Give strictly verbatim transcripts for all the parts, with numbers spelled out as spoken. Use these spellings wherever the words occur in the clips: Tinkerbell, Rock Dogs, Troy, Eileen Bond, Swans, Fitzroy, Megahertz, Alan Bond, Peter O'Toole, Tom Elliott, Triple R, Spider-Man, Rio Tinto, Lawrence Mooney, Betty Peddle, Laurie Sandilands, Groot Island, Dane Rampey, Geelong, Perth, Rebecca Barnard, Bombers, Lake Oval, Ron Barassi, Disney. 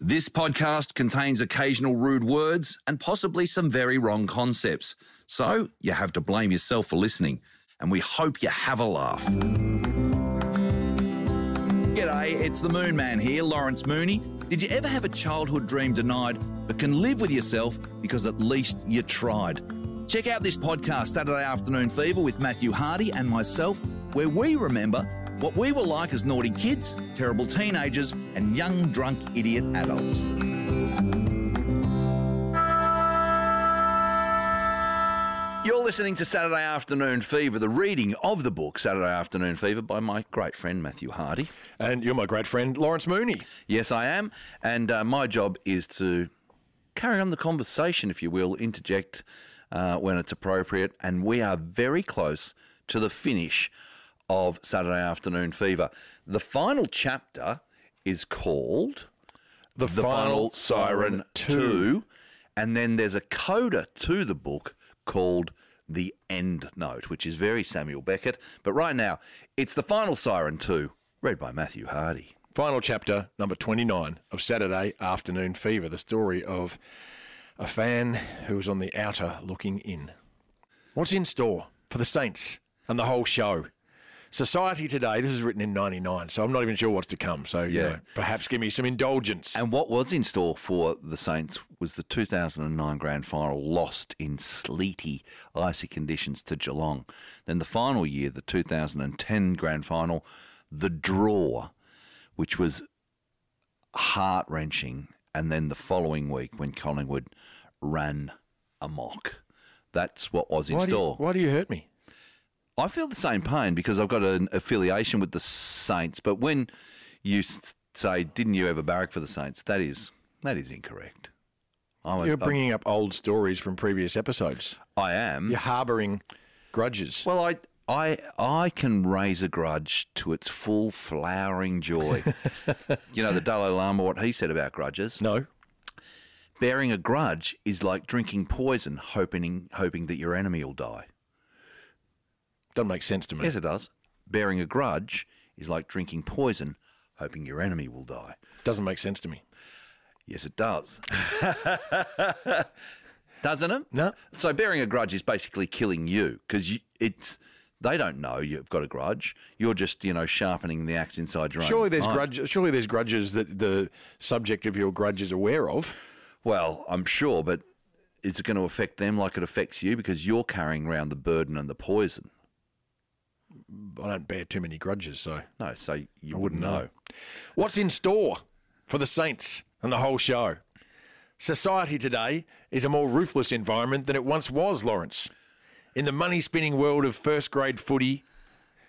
This podcast contains occasional rude words and possibly some very wrong concepts, so you have to blame yourself for listening, and we hope you have a laugh. G'day, it's the Moon Man here, Lawrence Mooney. Did you ever have a childhood dream denied but can live with yourself because at least you tried? Check out this podcast, Saturday Afternoon Fever, with Matthew Hardy and myself, where we remember what we were like as naughty kids, terrible teenagers, and young, drunk, idiot adults. You're listening to Saturday Afternoon Fever, the reading of the book Saturday Afternoon Fever by my great friend Matthew Hardy. And you're my great friend Lawrence Mooney. Yes, I am. And uh, my job is to carry on the conversation, if you will, interject uh, when it's appropriate. And we are very close to the finish of Saturday Afternoon Fever. The final chapter is called The, the Final Siren two, and then there's a coda to the book called The End Note, which is very Samuel Beckett. But right now, it's The Final Siren two, read by Matthew Hardy. Final chapter, number twenty-nine of Saturday Afternoon Fever, the story of a fan who was on the outer looking in. What's in store for the Saints and the whole show? Society today, this is written in ninety-nine, so I'm not even sure what's to come. So, yeah, you know, perhaps give me some indulgence. And what was in store for the Saints was the two thousand nine grand final, lost in sleety, icy conditions to Geelong. Then the final year, the two thousand ten grand final, the draw, which was heart-wrenching. And then the following week when Collingwood ran amok. That's what was in why store. Do you, why do you hurt me? I feel the same pain because I've got an affiliation with the Saints. But when you say, didn't you ever barrack for the Saints, that is that is incorrect. I'm You're a, bringing I'm, up old stories from previous episodes. I am. You're harbouring grudges. Well, I, I, I can raise a grudge to its full flowering joy. You know, the Dalai Lama, what he said about grudges? No. Bearing a grudge is like drinking poison, hoping, hoping that your enemy will die. Doesn't make sense to me. Yes, it does. Bearing a grudge is like drinking poison, hoping your enemy will die. Doesn't make sense to me. Yes, it does. Doesn't it? No. So bearing a grudge is basically killing you because it's they don't know you've got a grudge. You're just, you know, sharpening the axe inside your surely own there's grudge. Surely there's grudges that the subject of your grudge is aware of. Well, I'm sure, but is it going to affect them like it affects you because you're carrying around the burden and the poison? I don't bear too many grudges, so... No, so you I wouldn't know. know. What's in store for the Saints and the whole show? Society today is a more ruthless environment than it once was, Lawrence. In the money-spinning world of first-grade footy,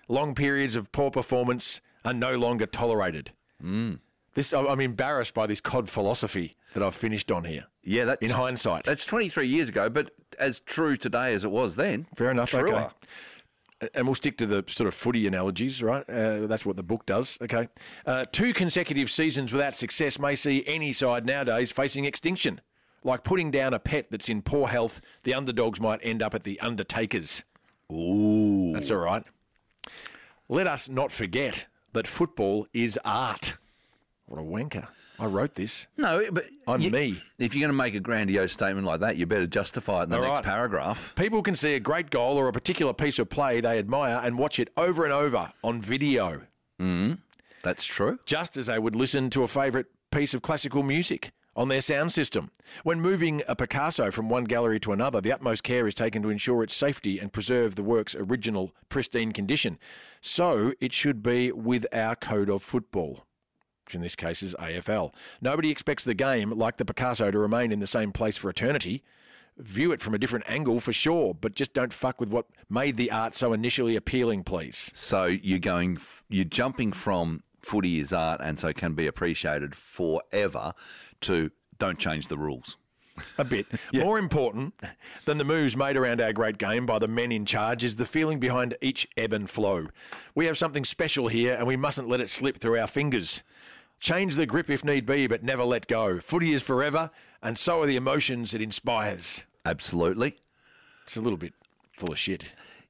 long periods of poor performance are no longer tolerated. Mm. This I'm embarrassed by this cod philosophy that I've finished on here. Yeah, that's... In hindsight. That's twenty-three years ago, but as true today as it was then. Fair enough, truer. Okay. And we'll stick to the sort of footy analogies, right? Uh, that's what the book does, okay? Uh, two consecutive seasons without success may see any side nowadays facing extinction. Like putting down a pet that's in poor health, the underdogs might end up at the undertakers. Ooh. That's all right. Let us not forget that football is art. What a wanker. I wrote this. No, but... I'm you, me. If you're going to make a grandiose statement like that, you better justify it in the All next right. paragraph. People can see a great goal or a particular piece of play they admire and watch it over and over on video. Mm, that's true. Just as they would listen to a favourite piece of classical music on their sound system. When moving a Picasso from one gallery to another, the utmost care is taken to ensure its safety and preserve the work's original pristine condition. So it should be with our code of football. Which in this case is A F L. Nobody expects the game, like the Picasso, to remain in the same place for eternity. View it from a different angle for sure, but just don't fuck with what made the art so initially appealing, please. So you're going, you're jumping from footy is art and so can be appreciated forever to don't change the rules. A bit. Yeah. More important than the moves made around our great game by the men in charge is the feeling behind each ebb and flow. We have something special here and we mustn't let it slip through our fingers. Change the grip if need be, but never let go. Footy is forever, and so are the emotions it inspires. Absolutely. It's a little bit full of shit.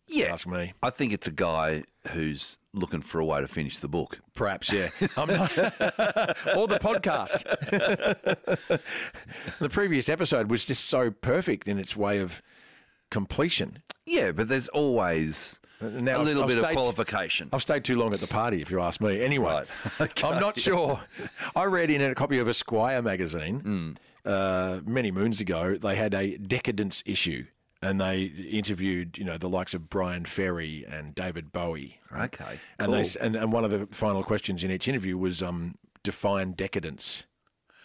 yeah. if you ask me. I think it's a guy who's looking for a way to finish the book. Perhaps, yeah. I'm not or the podcast. The previous episode was just so perfect in its way of completion. Yeah, but there's always... Now, a little I've, I've bit stayed, of qualification. I've stayed too long at the party, if you ask me. Anyway, right. okay. I'm not sure. I read in a copy of Esquire magazine mm. uh, many moons ago, they had a decadence issue and they interviewed, you know, the likes of Brian Ferry and David Bowie. Okay, and cool. they and, and one of the final questions in each interview was, um, define decadence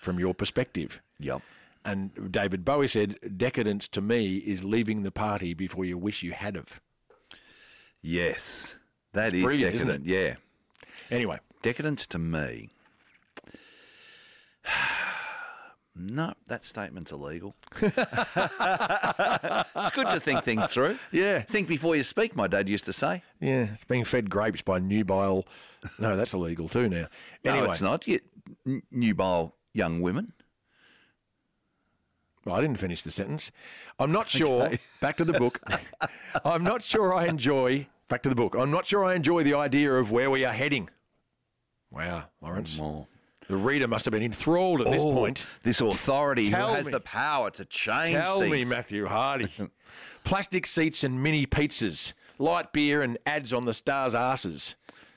from your perspective. Yep. And David Bowie said, decadence to me is leaving the party before you wish you had of. Yes, that it's is decadent, yeah. Anyway. Decadence to me. No, that statement's illegal. It's good to think things through. Yeah. Think before you speak, my dad used to say. Yeah, it's being fed grapes by nubile. No, that's illegal too now. Anyway. No, it's not. You, n- nubile young women. Well, I didn't finish the sentence. I'm not sure. Okay. Back to the book. I'm not sure I enjoy... Back to the book. I'm not sure I enjoy the idea of where we are heading. Wow, Lawrence. Oh. The reader must have been enthralled at oh, this point. This authority who has me, the power to change tell things. Tell me, Matthew Hardy. Plastic seats and mini pizzas. Light beer and ads on the stars' asses.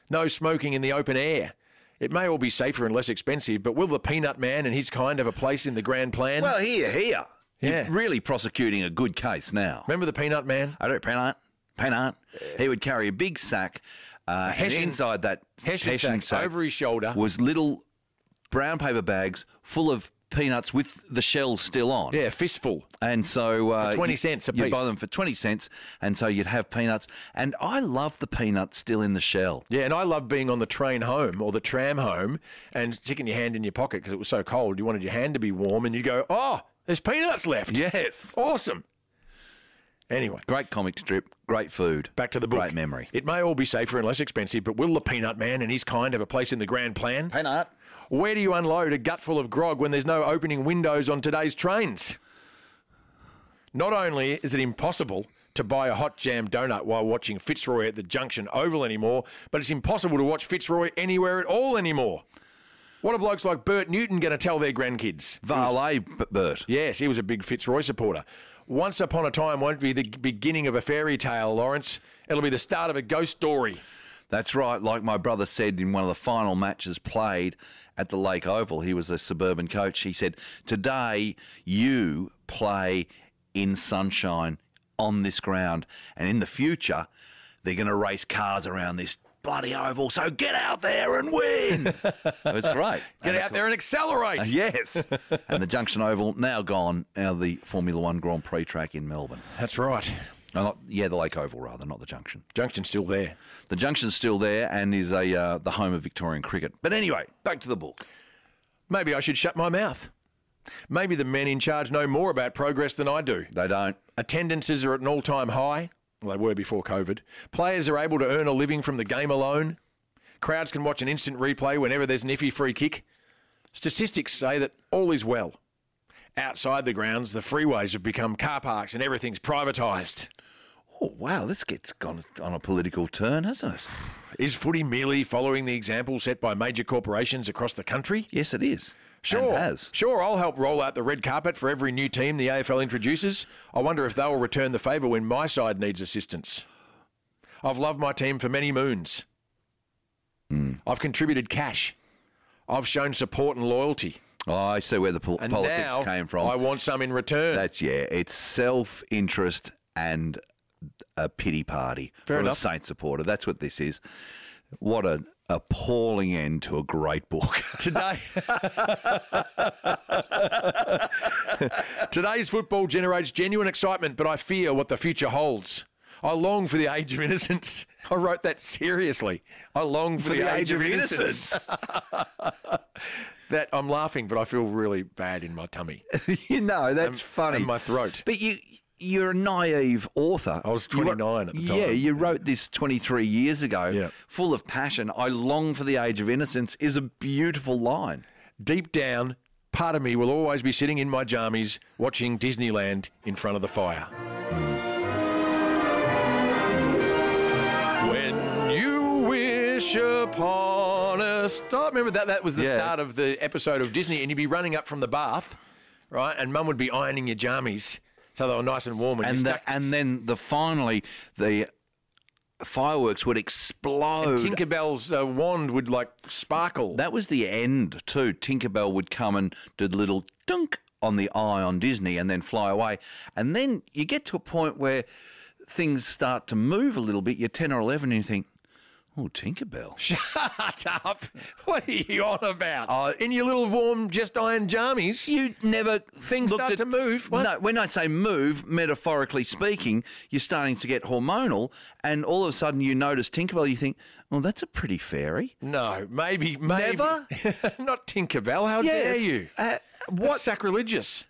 No smoking in the open air. It may all be safer and less expensive, but will the peanut man and his kind have a place in the grand plan? Well, here, here. Yeah. You're really prosecuting a good case now. Remember the peanut man? I do, peanut. Peanut. Yeah. He would carry a big sack. Uh, a Hessian, and inside that Hessian, Hessian sack, sack over his shoulder was little brown paper bags full of peanuts with the shells still on. Yeah, fistful. And so... Uh, for twenty cents a piece. You'd buy them for twenty cents, and so you'd have peanuts. And I love the peanuts still in the shell. Yeah, and I love being on the train home or the tram home and sticking your hand in your pocket because it was so cold. You wanted your hand to be warm, and you'd go, oh, there's peanuts left. Yes. Awesome. Anyway. Great comic strip, great food. Back to the book. Great memory. It may all be safer and less expensive, but will the peanut man and his kind have a place in the grand plan? Peanut. Where do you unload a gutful of grog when there's no opening windows on today's trains? Not only is it impossible to buy a hot jam donut while watching Fitzroy at the Junction Oval anymore, but it's impossible to watch Fitzroy anywhere at all anymore. What are blokes like Bert Newton going to tell their grandkids? Valet Bert. Yes, he was a big Fitzroy supporter. Once upon a time won't be the beginning of a fairy tale, Lawrence. It'll be the start of a ghost story. That's right. Like my brother said in one of the final matches played at the Lake Oval, he was a suburban coach. He said, today you play in sunshine on this ground, and in the future they're going to race cars around this bloody oval, so get out there and win. It was great. Get and out there and accelerate. Uh, yes. And the Junction Oval, now gone, now the Formula One Grand Prix track in Melbourne. That's right. No, not, yeah, the Lake Oval rather, not the Junction. Junction's still there. The Junction's still there and is a uh, the home of Victorian cricket. But anyway, back to the book. Maybe I should shut my mouth. Maybe the men in charge know more about progress than I do. They don't. Attendances are at an all-time high. Well, they were before COVID. Players are able to earn a living from the game alone. Crowds can watch an instant replay whenever there's an iffy free kick. Statistics say that all is well. Outside the grounds, the freeways have become car parks and everything's privatised. Oh, wow, this gets gone on a political turn, hasn't it? Is footy merely following the example set by major corporations across the country? Yes, it is. Sure, and has. Sure, I'll help roll out the red carpet for every new team the A F L introduces. I wonder if they will return the favour when my side needs assistance. I've loved my team for many moons. Mm. I've contributed cash. I've shown support and loyalty. Oh, I see where the po- and politics now came from. I want some in return. That's, yeah, it's self-interest and a pity party Fair from enough. a Saint supporter. That's what this is. What an appalling end to a great book. Today, Today's football generates genuine excitement, but I fear what the future holds. I long for the age of innocence. I wrote that seriously. I long for, for the, the age, age of innocence. innocence. That I'm laughing, but I feel really bad in my tummy. You know, that's and, funny. In my throat. But you... You're a naive author. I was twenty-nine wrote, at the time. Yeah, you wrote this twenty-three years ago, yeah. full of passion. I long for the age of innocence is a beautiful line. Deep down, part of me will always be sitting in my jammies watching Disneyland in front of the fire. Mm. wish upon a star. Remember that? That was the yeah. start of the episode of Disney, and you'd be running up from the bath, right? And Mum would be ironing your jammies so they were nice and warm. And, and, the, and then the finally the fireworks would explode. And Tinkerbell's uh, wand would, like, sparkle. That was the end too. Tinkerbell would come and do the little dunk on the eye on Disney and then fly away. And then you get to a point where things start to move a little bit. You're ten or eleven and you think, oh, Tinkerbell. Shut up. What are you on about? Uh, In your little warm just iron jammies. You never Things start at, to move. What? No, when I say move, metaphorically speaking, you're starting to get hormonal and all of a sudden you notice Tinkerbell, you think, well, that's a pretty fairy. No, maybe. maybe. Never? Not Tinkerbell. How yeah, dare you? Uh, what that's sacrilegious.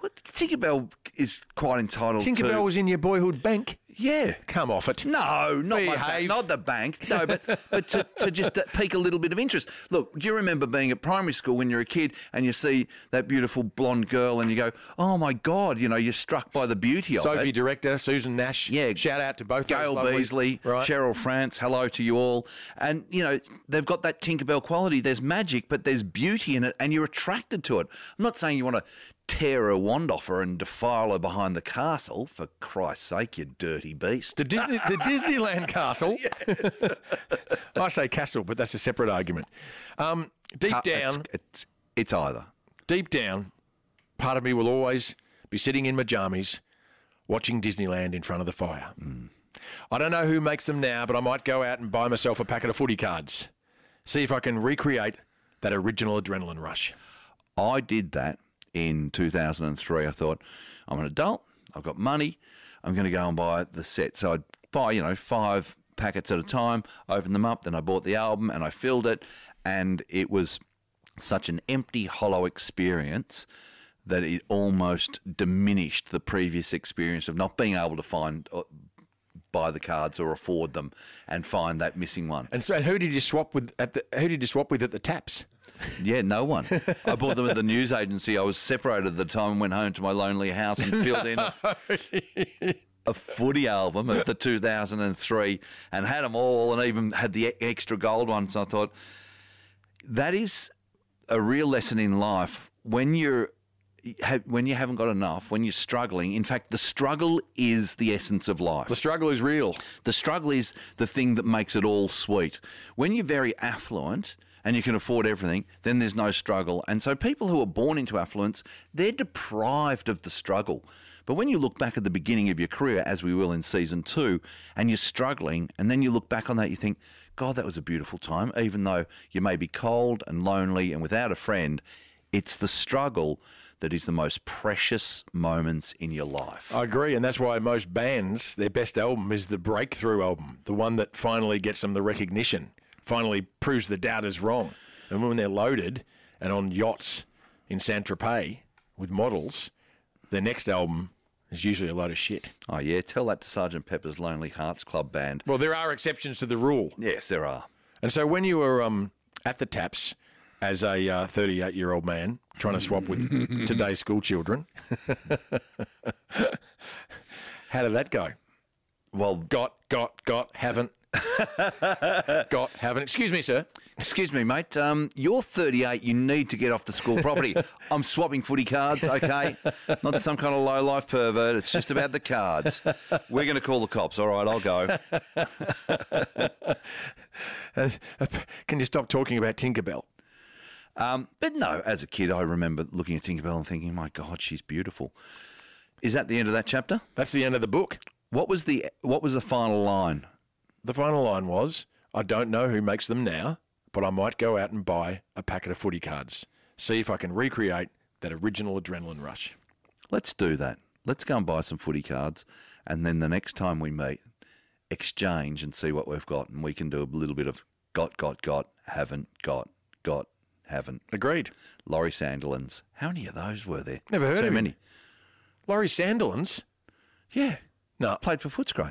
What, Tinkerbell is quite entitled Tinkerbell to. Tinkerbell was in your boyhood bank. Yeah. Come off it. No, not, my bank, not the bank. No, but, but to, to just pique a little bit of interest. Look, do you remember being at primary school when you're a kid and you see that beautiful blonde girl and you go, oh, my God, you know, you're struck by the beauty of it. Sophie director, Susan Nash. Yeah. Shout out to both Gail those lovely, Beasley, right. Cheryl France, hello to you all. And, you know, they've got that Tinkerbell quality. There's magic, but there's beauty in it and you're attracted to it. I'm not saying you want to tear her wand off her and defile her behind the castle. For Christ's sake, you dirty beast. The, Disney, the Disneyland castle. I say castle, but that's a separate argument. Um, deep uh, down... It's, it's, it's either. Deep down, part of me will always be sitting in my jammies watching Disneyland in front of the fire. Mm. I don't know who makes them now, but I might go out and buy myself a packet of footy cards. See if I can recreate that original adrenaline rush. I did that. In two thousand three, I thought, I'm an adult, I've got money, I'm going to go and buy the set. So I'd buy, you know, five packets at a time, open them up, then I bought the album and I filled it, and it was such an empty, hollow experience that it almost diminished the previous experience of not being able to find, buy the cards or afford them and find that missing one. And so who did you swap with at the, who did you swap with at the taps? Yeah, no one. I bought them at the news agency. I was separated at the time and went home to my lonely house and filled no. in a, a footy album of the two thousand three and had them all and even had the extra gold ones. I thought, that is a real lesson in life. When you're when you haven't got enough, when you're struggling, in fact, the struggle is the essence of life. The struggle is real. The struggle is the thing that makes it all sweet. When you're very affluent and you can afford everything, then there's no struggle. And so people who are born into affluence, they're deprived of the struggle. But when you look back at the beginning of your career, as we will in season two, and you're struggling, and then you look back on that, you think, God, that was a beautiful time, even though you may be cold and lonely and without a friend. It's the struggle that is the most precious moments in your life. I agree, and that's why most bands, their best album is the breakthrough album, the one that finally gets them the recognition, finally proves the doubters wrong. And when they're loaded and on yachts in Saint-Tropez with models, their next album is usually a load of shit. Oh, yeah, tell that to Sergeant Pepper's Lonely Hearts Club Band. Well, there are exceptions to the rule. Yes, there are. And so when you were um, at the taps as a thirty-eight-year-old uh, man trying to swap with today's school children. How did that go? Well, got, got, got, haven't. got, haven't. Excuse me, sir. Excuse me, mate. Um, you're thirty-eight. You need to get off the school property. I'm swapping footy cards, okay? Not some kind of low-life pervert. It's just about the cards. We're going to call the cops. All right, I'll go. Can you stop talking about Tinkerbell? Um, but no, as a kid, I remember looking at Tinkerbell and thinking, my God, she's beautiful. Is that the end of that chapter? That's the end of the book. What was the what was the final line? The final line was, I don't know who makes them now, but I might go out and buy a packet of footy cards. See if I can recreate that original adrenaline rush. Let's do that. Let's go and buy some footy cards, and then the next time we meet, exchange and see what we've got, and we can do a little bit of got, got, got, haven't, got, got. Haven't. Agreed. Laurie Sandilands. How many of those were there? Never heard of him. Too many. Laurie Sandilands? Yeah. No. Played for Fitzroy.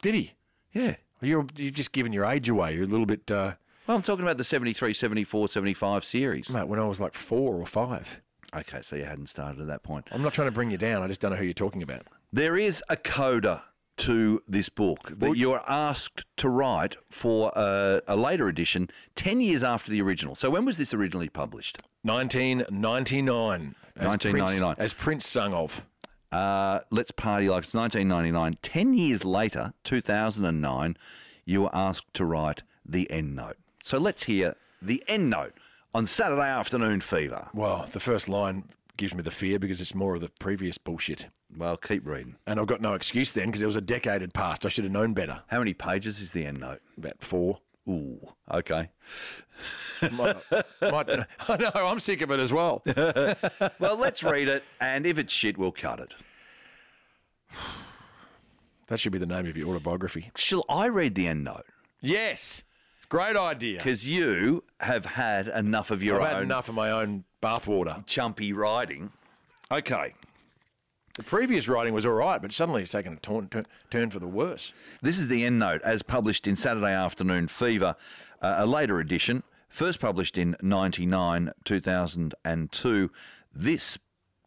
Did he? Yeah. Well, you're, you've just given your age away. You're a little bit... Uh... Well, I'm talking about the seventy-three, seventy-four, seventy-five series. Mate, when I was like four or five. Okay, so you hadn't started at that point. I'm not trying to bring you down. I just don't know who you're talking about. There is a coda to this book that well, you're asked to write for a, a later edition ten years after the original. So when was this originally published? nineteen ninety-nine. As nineteen ninety-nine. Prince, as Prince sung of. Uh, let's party like it's nineteen ninety-nine. Ten years later, two thousand nine, you were asked to write the end note. So let's hear the end note on Saturday Afternoon Fever. Well, the first line gives me the fear because it's more of the previous bullshit. Well, keep reading. And I've got no excuse then because it was a decade had passed. I should have known better. How many pages is the end note? About four. Ooh, okay. might not, might not. I know, I'm sick of it as well. Well, let's read it, and if it's shit, we'll cut it. That should be the name of your autobiography. Shall I read the end note? Yes. Great idea. Because you have had enough of your I've own... I've had enough of my own bathwater. Chumpy writing. Okay. The previous writing was all right, but suddenly it's taken a torn, turn, turn for the worse. This is the end note, as published in Saturday Afternoon Fever, uh, a later edition, first published in ninety-nine, two thousand two. This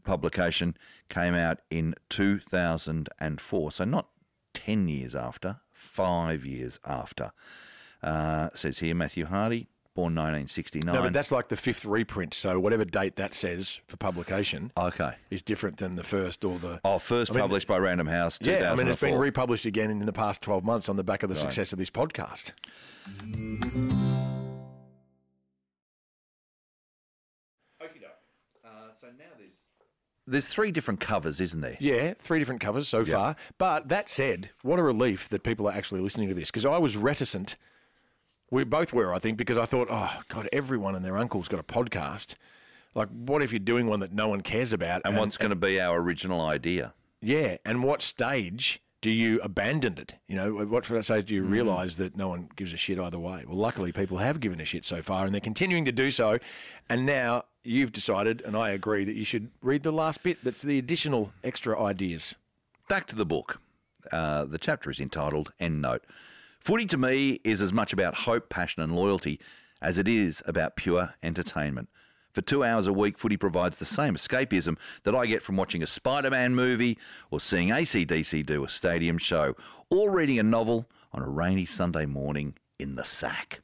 publication came out in two thousand four, so not ten years after, five years after. Uh, says here, Matthew Hardy, born nineteen sixty-nine. No, but that's like the fifth reprint, so whatever date that says for publication okay. is different than the first or the... Oh, first I published mean, by Random House, two thousand four. Yeah, I mean, it's been republished again in the past twelve months on the back of the right. success of this podcast. Okey-doke. Uh, so now there's... There's three different covers, isn't there? Yeah, three different covers so yeah. far. But that said, what a relief that people are actually listening to this, because I was reticent. We both were, I think, because I thought, oh, God, everyone and their uncle's got a podcast. Like, what if you're doing one that no one cares about? And, and what's going to be our original idea? Yeah, and what stage do you abandon it? You know, at what stage do you mm. realise that no one gives a shit either way? Well, luckily people have given a shit so far, and they're continuing to do so, and now... You've decided, and I agree, that you should read the last bit. That's the additional extra ideas. Back to the book. Uh, the chapter is entitled End Note. Footy to me is as much about hope, passion and loyalty as it is about pure entertainment. For two hours a week, footy provides the same escapism that I get from watching a Spider-Man movie or seeing A C D C do a stadium show or reading a novel on a rainy Sunday morning in the sack.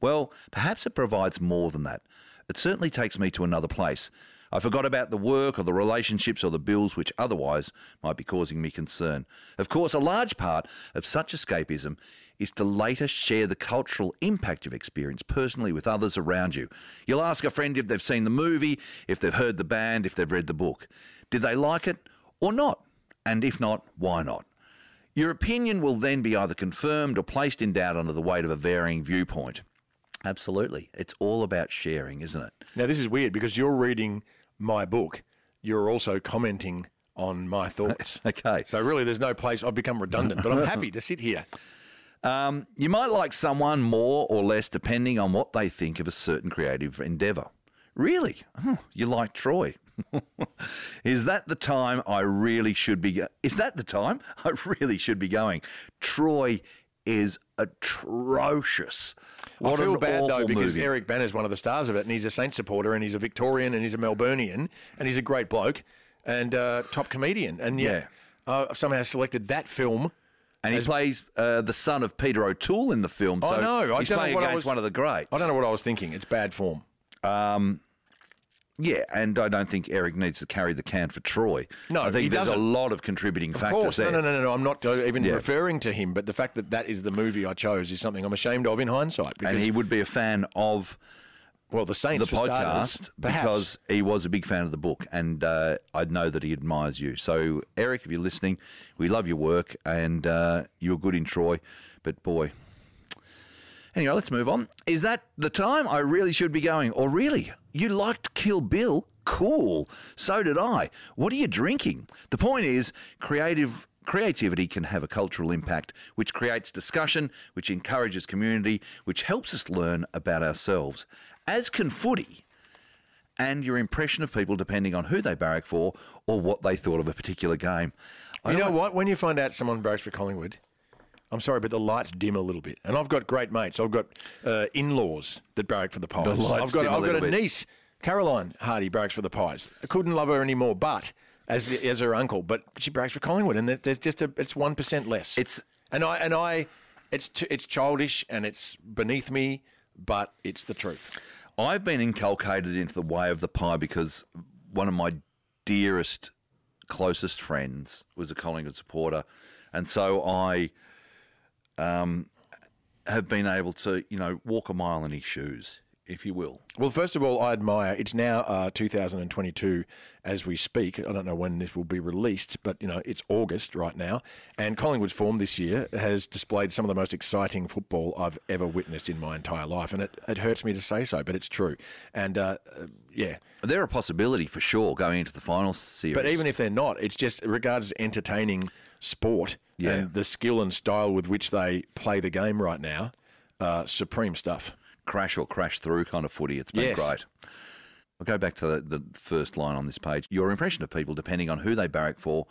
Well, perhaps it provides more than that. It certainly takes me to another place. I forgot about the work or the relationships or the bills which otherwise might be causing me concern. Of course, a large part of such escapism is to later share the cultural impact you've experienced personally with others around you. You'll ask a friend if they've seen the movie, if they've heard the band, if they've read the book. Did they like it or not? And if not, why not? Your opinion will then be either confirmed or placed in doubt under the weight of a varying viewpoint. Absolutely. It's all about sharing, isn't it? Now, this is weird because you're reading my book. You're also commenting on my thoughts. Okay. So really there's no place. I've become redundant, but I'm happy to sit here. Um, you might like someone more or less depending on what they think of a certain creative endeavour. Really? Oh, you like Troy. Is that the time I really should be... Go- is that the time I really should be going? Troy is atrocious. What I feel bad, though, because movie. Eric Banner's one of the stars of it, and he's a Saints supporter, and he's a Victorian, and he's a Melburnian, and he's a great bloke, and uh, top comedian. And yet, yeah, uh, I've somehow selected that film. And he plays uh, the son of Peter O'Toole in the film, so I know. I he's playing against was, one of the greats. I don't know what I was thinking. It's bad form. Um, yeah, and I don't think Eric needs to carry the can for Troy. No, I think he there's doesn't. a lot of contributing of factors course. there. No, no, no, no, I'm not even yeah. referring to him, but the fact that that is the movie I chose is something I'm ashamed of in hindsight. And he would be a fan of well, the Saints the podcast starters, because he was a big fan of the book, and uh, I know that he admires you. So, Eric, if you're listening, we love your work, and uh, you're good in Troy, but boy... Anyway, let's move on. Is that the time I really should be going? Or really? You liked Kill Bill? Cool. So did I. What are you drinking? The point is, creative creativity can have a cultural impact, which creates discussion, which encourages community, which helps us learn about ourselves. As can footy and your impression of people depending on who they barrack for or what they thought of a particular game. I you know, know what? When you find out someone barracks for Collingwood... I'm sorry, but the lights dim a little bit. And I've got great mates. I've got uh, in-laws that barrack for the Pies. The lights I've got, dim I've a got a bit. niece, Caroline Hardy, barracks for the Pies. I couldn't love her anymore, but as as her uncle, but she brags for Collingwood, and there's just a it's one percent less. It's and I and I, it's t- it's childish and it's beneath me, but it's the truth. I've been inculcated into the way of the pie because one of my dearest, closest friends was a Collingwood supporter, and so I um, have been able to, you know, walk a mile in his shoes, if you will. Well, first of all, I admire, it's now uh, two thousand twenty-two as we speak. I don't know when this will be released, but, you know, it's August right now. And Collingwood's form this year has displayed some of the most exciting football I've ever witnessed in my entire life. And it, it hurts me to say so, but it's true. And, uh, yeah. They're a possibility for sure going into the final series. But even if they're not, it's just regards entertaining sport yeah. and the skill and style with which they play the game right now, uh, supreme stuff. Crash or crash through kind of footy. It's been yes. great. I'll go back to the, the first line on this page. Your impression of people depending on who they barrack for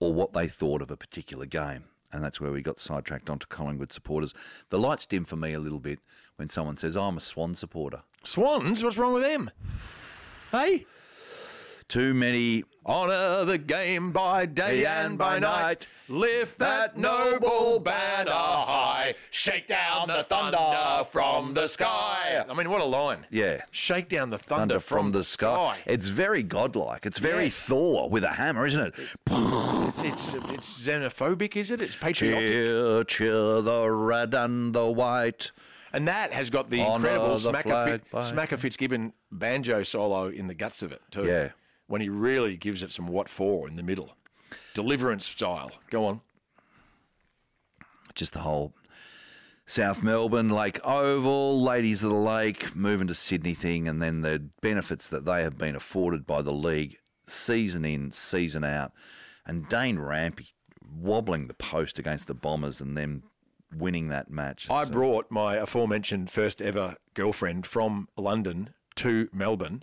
or what they thought of a particular game. And that's where we got sidetracked onto Collingwood supporters. The lights dim for me a little bit when someone says, oh, I'm a Swan supporter. Swans? What's wrong with them? Hey? Too many... Honour the game by day and by night. Lift that noble banner high. Shake down the thunder from the sky. I mean, what a line. Yeah. Shake down the thunder, thunder from, from the sky. sky. It's very godlike. It's very yes. Thor with a hammer, isn't it? It's, it's, it's xenophobic, is it? It's patriotic. Cheer, cheer the red and the white. And that has got the Honor incredible the Smacker, Fit, Smacker Fitzgibbon banjo solo in the guts of it, too. Yeah. When he really gives it some what for in the middle. Deliverance style. Go on. Just the whole South Melbourne, Lake Oval, Ladies of the Lake, moving to Sydney thing, and then the benefits that they have been afforded by the league season in, season out, and Dane Rampey wobbling the post against the Bombers and them winning that match. I so. brought my aforementioned first ever girlfriend from London to Melbourne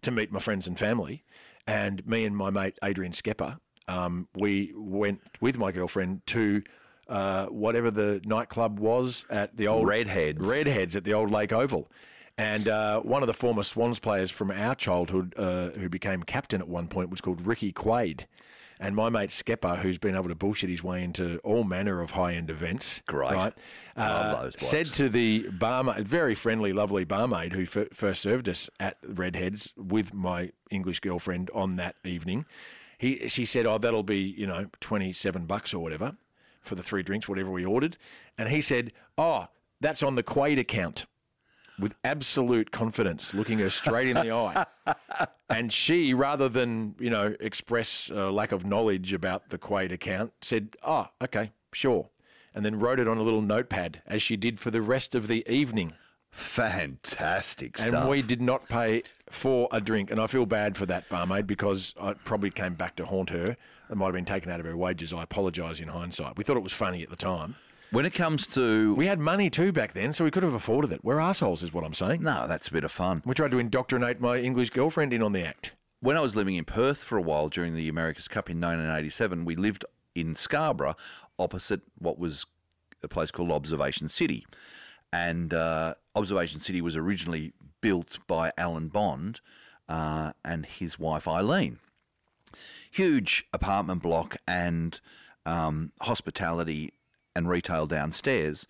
to meet my friends and family. And me and my mate Adrian Skepper, um, we went with my girlfriend to uh, whatever the nightclub was at the old... Redheads. Redheads at the old Lake Oval. And uh, one of the former Swans players from our childhood uh, who became captain at one point was called Ricky Quaid. And my mate Skepper, who's been able to bullshit his way into all manner of high-end events, Great. right, uh, Love those blokes. Said to the barmaid, very friendly, lovely barmaid who f- first served us at Redheads with my English girlfriend on that evening, he she said, oh, that'll be, you know, twenty-seven bucks or whatever for the three drinks, whatever we ordered. And he said, oh, that's on the Quaid account, with absolute confidence, looking her straight in the eye. And she, rather than, you know, express a lack of knowledge about the Quaid account, said, oh, okay, sure, and then wrote it on a little notepad, as she did for the rest of the evening. Fantastic stuff. And we did not pay for a drink, and I feel bad for that barmaid because I probably came back to haunt her. It might have been taken out of her wages. I apologise in hindsight. We thought it was funny at the time. When it comes to... We had money too back then, so we could have afforded it. We're arseholes is what I'm saying. No, that's a bit of fun. We tried to indoctrinate my English girlfriend in on the act. When I was living in Perth for a while during the America's Cup in nineteen eighty-seven, we lived in Scarborough opposite what was a place called Observation City. And uh, Observation City was originally built by Alan Bond uh, and his wife Eileen. Huge apartment block and um, hospitality and retail downstairs.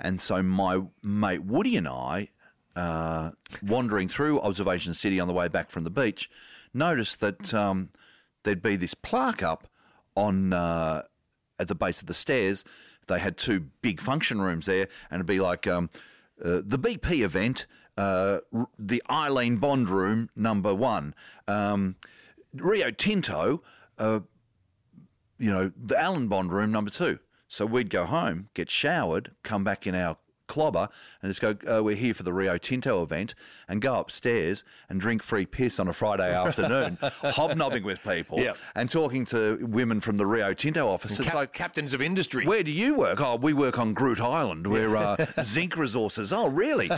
And so my mate Woody and I, uh, wandering through Observation City on the way back from the beach, noticed that um, there'd be this plaque up on uh, at the base of the stairs. They had two big function rooms there, and it'd be like um, uh, the B P event, uh, r- the Eileen Bond room, number one, um, Rio Tinto, uh, you know, the Alan Bond room, number two. So we'd go home, get showered, come back in our clobber and just go, oh, we're here for the Rio Tinto event, and go upstairs and drink free piss on a Friday afternoon, hobnobbing with people yep. and talking to women from the Rio Tinto office. Cap- like, captains of industry. Where do you work? Oh, we work on Groot Island. We're uh, zinc resources. Oh, really?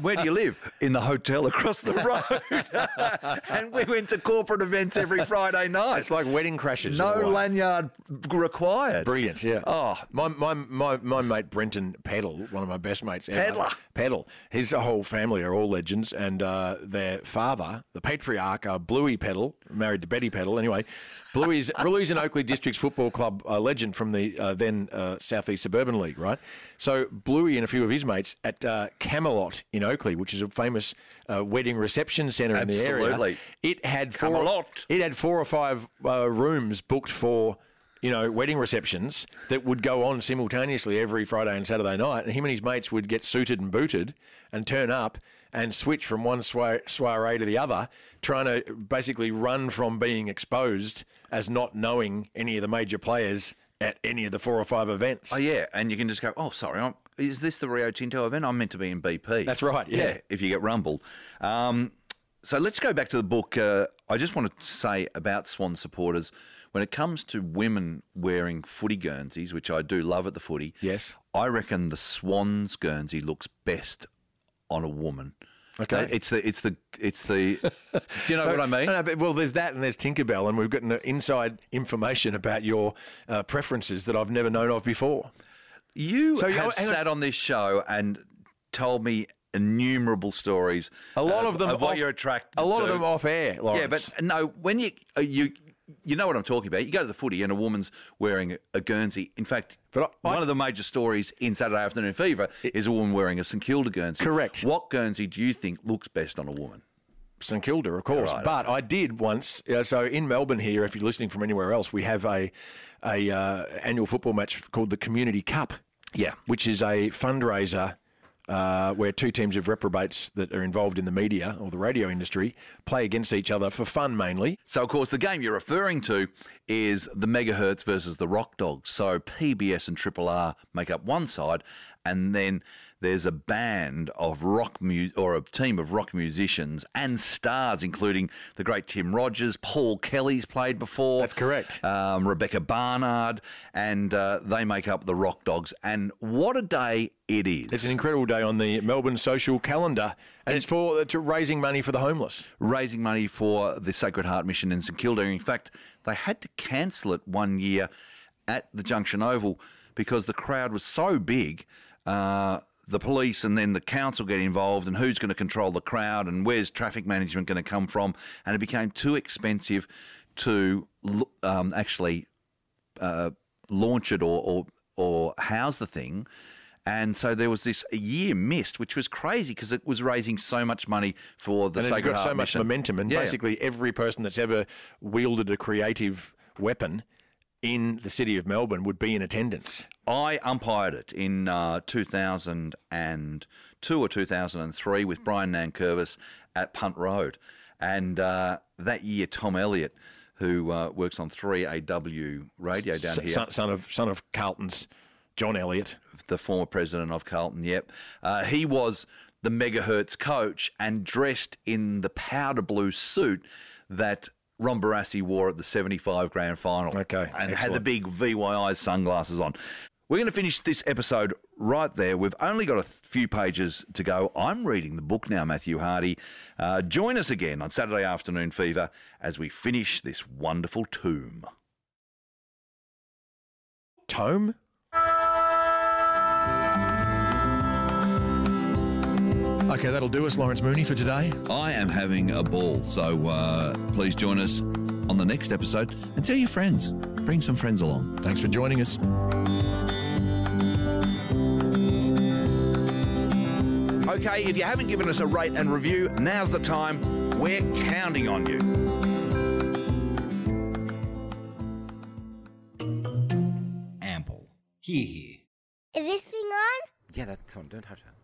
Where do you live? In the hotel across the road. And we went to corporate events every Friday night. It's like wedding crashes. No lanyard required. Brilliant, yeah. Oh, My, my, my, my mate Brenton Peddle, one of my best mates ever. Peddler. Peddle. His whole family are all legends, and uh, their father, the patriarch, uh, Bluey Peddle, married to Betty Peddle. Anyway, Bluey's, Bluey's an Oakley Districts Football Club uh, legend from the uh, then uh, South East Suburban League, right? So Bluey and a few of his mates at uh, Camelot in Oakley, which is a famous uh, wedding reception centre in the area. Absolutely. It had four, Camelot. It had four or five uh, rooms booked for... you know, wedding receptions that would go on simultaneously every Friday and Saturday night, and him and his mates would get suited and booted and turn up and switch from one soiree to the other, trying to basically run from being exposed as not knowing any of the major players at any of the four or five events. Oh, yeah, and you can just go, oh, sorry, I'm, is this the Rio Tinto event? I'm meant to be in B P. That's right, yeah. yeah if you get rumbled. Um, so let's go back to the book. Uh, I just want to say about Swan supporters, when it comes to women wearing footy guernseys, which I do love at the footy, yes, I reckon the Swans guernsey looks best on a woman. Okay, it's the it's the it's the. Do you know so, what I mean? No, but, well, there's that, and there's Tinkerbell, and we've gotten inside information about your uh, preferences that I've never known of before. You so have you, sat on this show and told me innumerable stories. A lot of, of them of what off, you're attracted. A lot to. of them off air, Lawrence. Yeah, but no, when you you you know what I'm talking about. You go to the footy and a woman's wearing a guernsey. In fact, but I, one I, of the major stories in Saturday Afternoon Fever it, is a woman wearing a St Kilda guernsey. Correct. What guernsey do you think looks best on a woman? St Kilda, of course. Right, but right. I did once. Uh, so in Melbourne here, if you're listening from anywhere else, we have a a uh, annual football match called the Community Cup. Yeah, which is a fundraiser. Uh, where two teams of reprobates that are involved in the media or the radio industry play against each other for fun mainly. So, of course, the game you're referring to is the Megahertz versus the Rock Dogs. So P B S and Triple R make up one side, and then there's a band of rock mu- or a team of rock musicians and stars, including the great Tim Rogers, Paul Kelly's played before. That's correct. Um, Rebecca Barnard, and uh, they make up the Rock Dogs. And what a day it is. It's an incredible day on the Melbourne social calendar, and, and it's for it's raising money for the homeless. Raising money for the Sacred Heart Mission in St Kilda. In fact, they had to cancel it one year at the Junction Oval because the crowd was so big. Uh, the police and then the council get involved, and who's going to control the crowd and where's traffic management going to come from, and it became too expensive to um, actually uh, launch it or, or or house the thing, and so there was this year missed, which was crazy because it was raising so much money for the Sacred Heart Mission. And it got so much momentum, and yeah. basically every person that's ever wielded a creative weapon in the city of Melbourne would be in attendance. I umpired it in uh, two thousand two or two thousand three with Brian Nankervis at Punt Road. And uh, that year, Tom Elliott, who uh, works on three A W radio down here. Son, son of son of Carlton's John Elliott. The former president of Carlton, yep. Uh, he was the Megahertz coach and dressed in the powder blue suit that Ron Barassi wore at the seventy-five grand final. Okay, and excellent. Had the big V Y I sunglasses on. We're going to finish this episode right there. We've only got a few pages to go. I'm reading the book now, Matthew Hardy. Uh, join us again on Saturday Afternoon Fever as we finish this wonderful tome. Tome? Okay, that'll do us, Lawrence Mooney, for today. I am having a ball, so uh, please join us on the next episode and tell your friends. Bring some friends along. Thanks for joining us. Okay, if you haven't given us a rate and review, now's the time. We're counting on you. Ample. Hear, hear. Is this thing on? Yeah, that's on. Don't touch that.